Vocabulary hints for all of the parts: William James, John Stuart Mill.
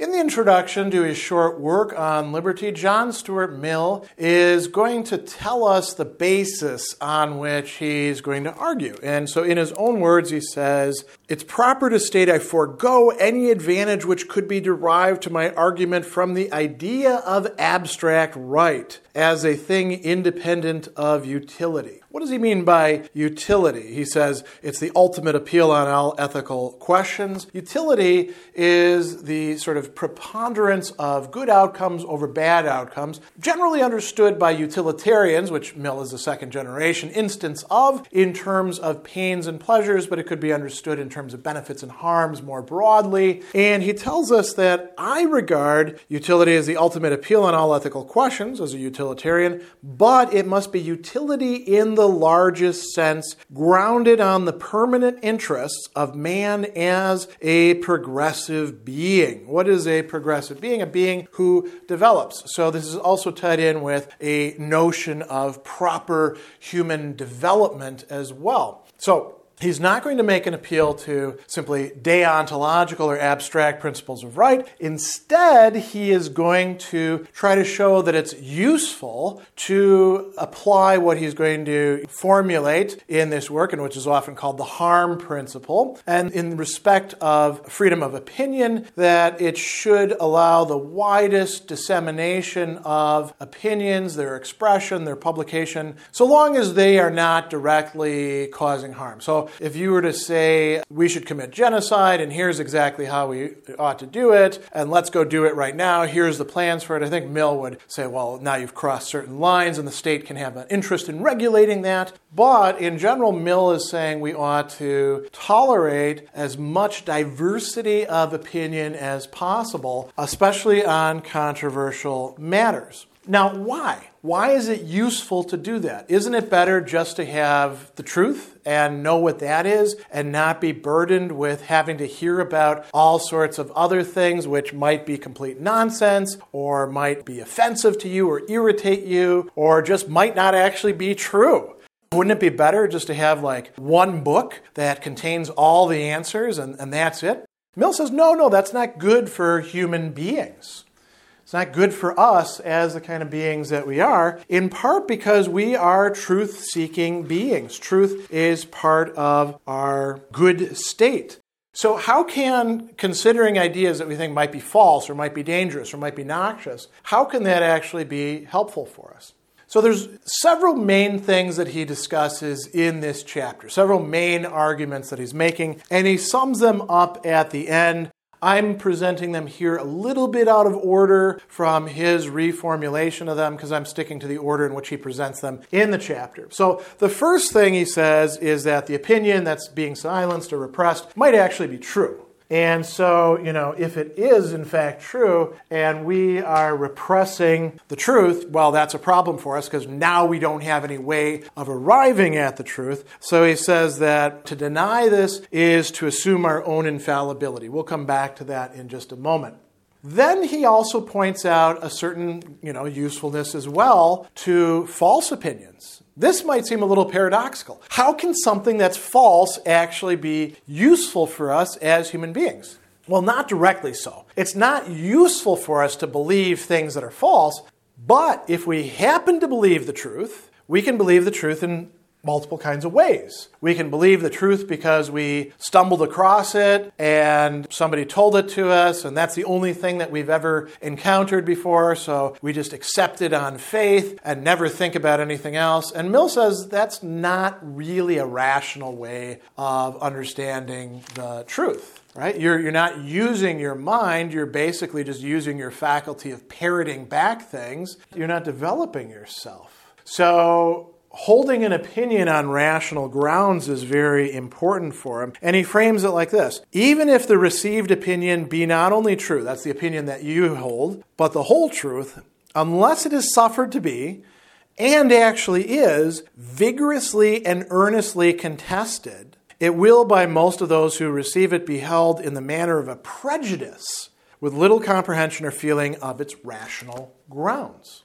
In the introduction to his short work on liberty, John Stuart Mill is going to tell us the basis on which he's going to argue. And so in his own words, he says, "It's proper to state I forego any advantage which could be derived to my argument from the idea of abstract right as a thing independent of utility." What does he mean by utility? He says it's the ultimate appeal on all ethical questions. Utility is the sort of preponderance of good outcomes over bad outcomes, generally understood by utilitarians, which Mill is a second generation instance of, in terms of pains and pleasures, but it could be understood in terms of benefits and harms more broadly. And he tells us that I regard utility as the ultimate appeal on all ethical questions as a utilitarian, but it must be utility in the largest sense, grounded on the permanent interests of man as a progressive being. What is a progressive being? A being who develops. So this is also tied in with a notion of proper human development as well. So he's not going to make an appeal to simply deontological or abstract principles of right. Instead, he is going to try to show that it's useful to apply what he's going to formulate in this work, and which is often called the harm principle. And in respect of freedom of opinion, that it should allow the widest dissemination of opinions, their expression, their publication, so long as they are not directly causing harm. So if you were to say, we should commit genocide, and here's exactly how we ought to do it, and let's go do it right now, here's the plans for it, I think Mill would say, well, now you've crossed certain lines, and the state can have an interest in regulating that. But in general, Mill is saying we ought to tolerate as much diversity of opinion as possible, especially on controversial matters. Now, why? Why is it useful to do that? Isn't it better just to have the truth and know what that is and not be burdened with having to hear about all sorts of other things which might be complete nonsense or might be offensive to you or irritate you or just might not actually be true? Wouldn't it be better just to have like one book that contains all the answers and that's it? Mill says, no, that's not good for human beings. It's not good for us as the kind of beings that we are, in part because we are truth-seeking beings. Truth is part of our good state. So how can considering ideas that we think might be false or might be dangerous or might be noxious, how can that actually be helpful for us? So there's several main things that he discusses in this chapter, several main arguments that he's making, and he sums them up at the end. I'm presenting them here a little bit out of order from his reformulation of them because I'm sticking to the order in which he presents them in the chapter. So the first thing he says is that the opinion that's being silenced or repressed might actually be true. And so, if it is in fact true and we are repressing the truth, well, that's a problem for us because now we don't have any way of arriving at the truth. So he says that to deny this is to assume our own infallibility. We'll come back to that in just a moment. Then he also points out a certain, usefulness as well to false opinions. This might seem a little paradoxical. How can something that's false actually be useful for us as human beings? Well, not directly so. It's not useful for us to believe things that are false, but if we happen to believe the truth, we can believe the truth in multiple kinds of ways. We can believe the truth because we stumbled across it and somebody told it to us, and that's the only thing that we've ever encountered before, so we just accept it on faith and never think about anything else. And Mill says that's not really a rational way of understanding the truth. Right? You're not using your mind. You're basically just using your faculty of parroting back things. You're not developing yourself. So holding an opinion on rational grounds is very important for him. And he frames it like this. Even if the received opinion be not only true, that's the opinion that you hold, but the whole truth, unless it is suffered to be, and actually is, vigorously and earnestly contested, It will, by most of those who receive it, be held in the manner of a prejudice with little comprehension or feeling of its rational grounds.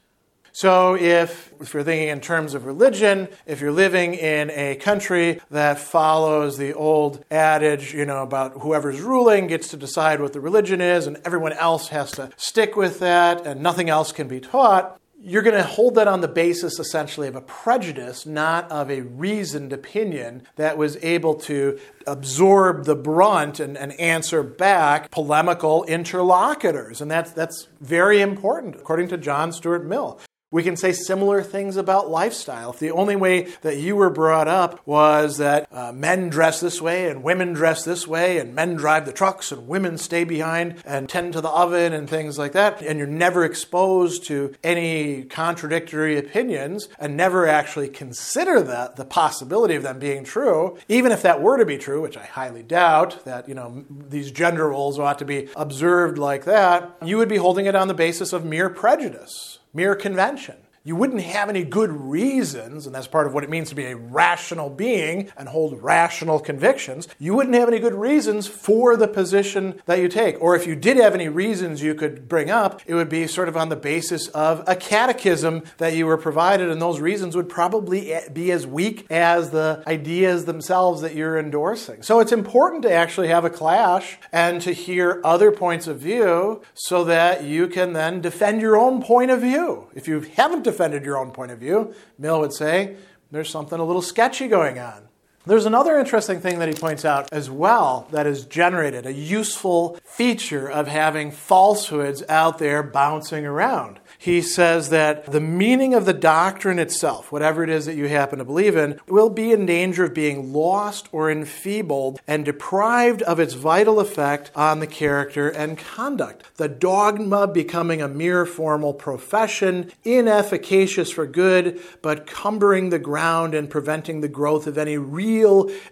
So if you're thinking in terms of religion, if you're living in a country that follows the old adage, about whoever's ruling gets to decide what the religion is and everyone else has to stick with that and nothing else can be taught, you're going to hold that on the basis essentially of a prejudice, not of a reasoned opinion that was able to absorb the brunt and answer back polemical interlocutors. And that's very important, according to John Stuart Mill. We can say similar things about lifestyle. If the only way that you were brought up was that men dress this way and women dress this way and men drive the trucks and women stay behind and tend to the oven and things like that, and you're never exposed to any contradictory opinions and never actually consider that the possibility of them being true, even if that were to be true, which I highly doubt, that these gender roles ought to be observed like that, you would be holding it on the basis of mere prejudice. Mere convention. You wouldn't have any good reasons, and that's part of what it means to be a rational being and hold rational convictions. You wouldn't have any good reasons for the position that you take. Or if you did have any reasons you could bring up, it would be sort of on the basis of a catechism that you were provided, and those reasons would probably be as weak as the ideas themselves that you're endorsing. So it's important to actually have a clash and to hear other points of view so that you can then defend your own point of view. If you haven't defended your own point of view, Mill would say, there's something a little sketchy going on. There's another interesting thing that he points out as well that is generated, a useful feature of having falsehoods out there bouncing around. He says that the meaning of the doctrine itself, whatever it is that you happen to believe in, will be in danger of being lost or enfeebled and deprived of its vital effect on the character and conduct. The dogma becoming a mere formal profession, inefficacious for good, but cumbering the ground and preventing the growth of any real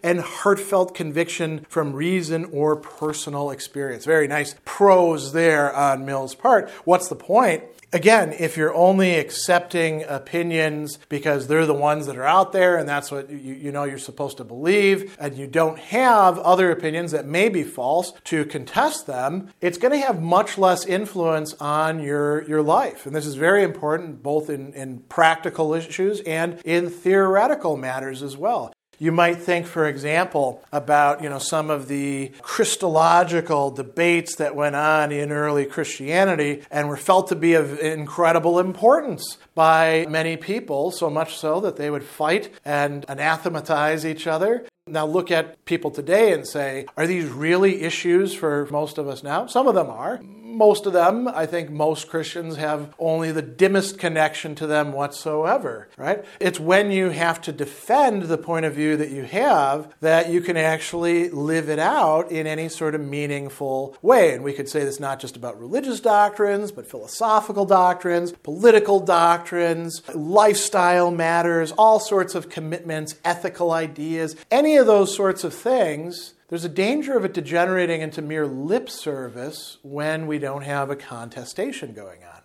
and heartfelt conviction from reason or personal experience. Very nice prose there on Mill's part. What's the point? Again, if you're only accepting opinions because they're the ones that are out there and that's what you're supposed to believe, and you don't have other opinions that may be false to contest them, it's going to have much less influence on your life. And this is very important both in practical issues and in theoretical matters as well. You might think, for example, about some of the Christological debates that went on in early Christianity and were felt to be of incredible importance by many people, so much so that they would fight and anathematize each other. Now look at people today and say, are these really issues for most of us now? Some of them are. Most of them, I think most Christians have only the dimmest connection to them whatsoever, right? It's when you have to defend the point of view that you have that you can actually live it out in any sort of meaningful way. And we could say this not just about religious doctrines, but philosophical doctrines, political doctrines, lifestyle matters, all sorts of commitments, ethical ideas, any of those sorts of things. There's a danger of it degenerating into mere lip service when we don't have a contestation going on.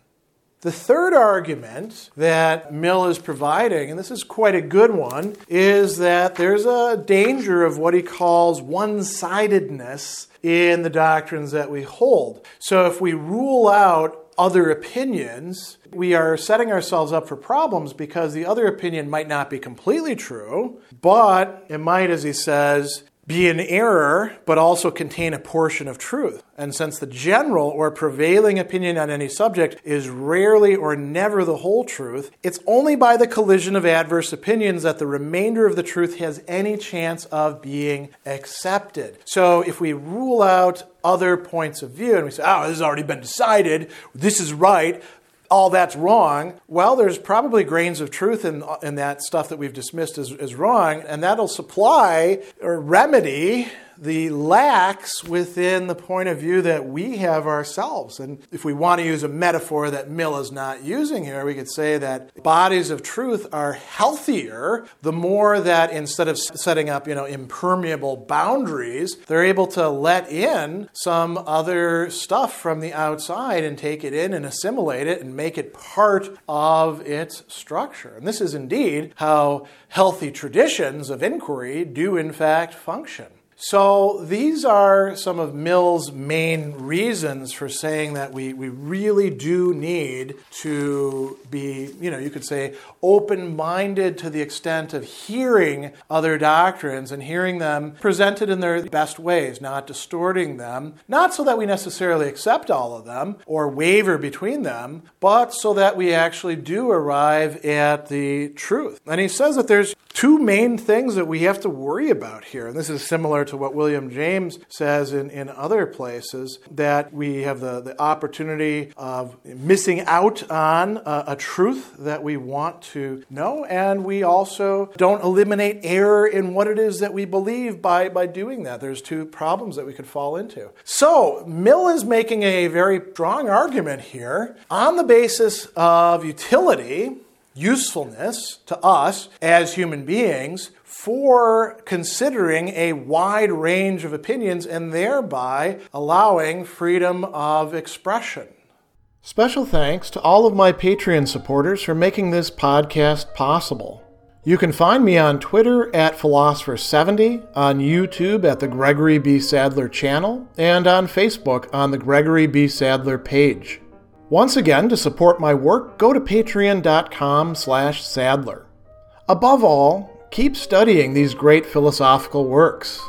The third argument that Mill is providing, and this is quite a good one, is that there's a danger of what he calls one-sidedness in the doctrines that we hold. So if we rule out other opinions, we are setting ourselves up for problems because the other opinion might not be completely true, but it might, as he says, be in error, but also contain a portion of truth. And since the general or prevailing opinion on any subject is rarely or never the whole truth, it's only by the collision of adverse opinions that the remainder of the truth has any chance of being accepted. So if we rule out other points of view and we say, this has already been decided, this is right, all that's wrong, well, there's probably grains of truth in that stuff that we've dismissed as wrong, and that'll supply or remedy the lacks within the point of view that we have ourselves. And if we want to use a metaphor that Mill is not using here, we could say that bodies of truth are healthier the more that instead of setting up, impermeable boundaries, they're able to let in some other stuff from the outside and take it in and assimilate it and make it part of its structure. And this is indeed how healthy traditions of inquiry do in fact function. So these are some of Mill's main reasons for saying that we really do need to be, you could say, open-minded to the extent of hearing other doctrines and hearing them presented in their best ways, not distorting them, not so that we necessarily accept all of them or waver between them, but so that we actually do arrive at the truth. And he says that there's two main things that we have to worry about here, and this is similar to what William James says in other places, that we have the opportunity of missing out on a truth that we want to know, and we also don't eliminate error in what it is that we believe by doing that. There's two problems that we could fall into. So Mill is making a very strong argument here on the basis of utility, usefulness to us as human beings for considering a wide range of opinions and thereby allowing freedom of expression. Special thanks to all of my Patreon supporters for making this podcast possible. You can find me on Twitter at Philosopher70, on YouTube at the Gregory B. Sadler channel, and on Facebook on the Gregory B. Sadler page. Once again, to support my work, go to patreon.com/Sadler. Above all, keep studying these great philosophical works.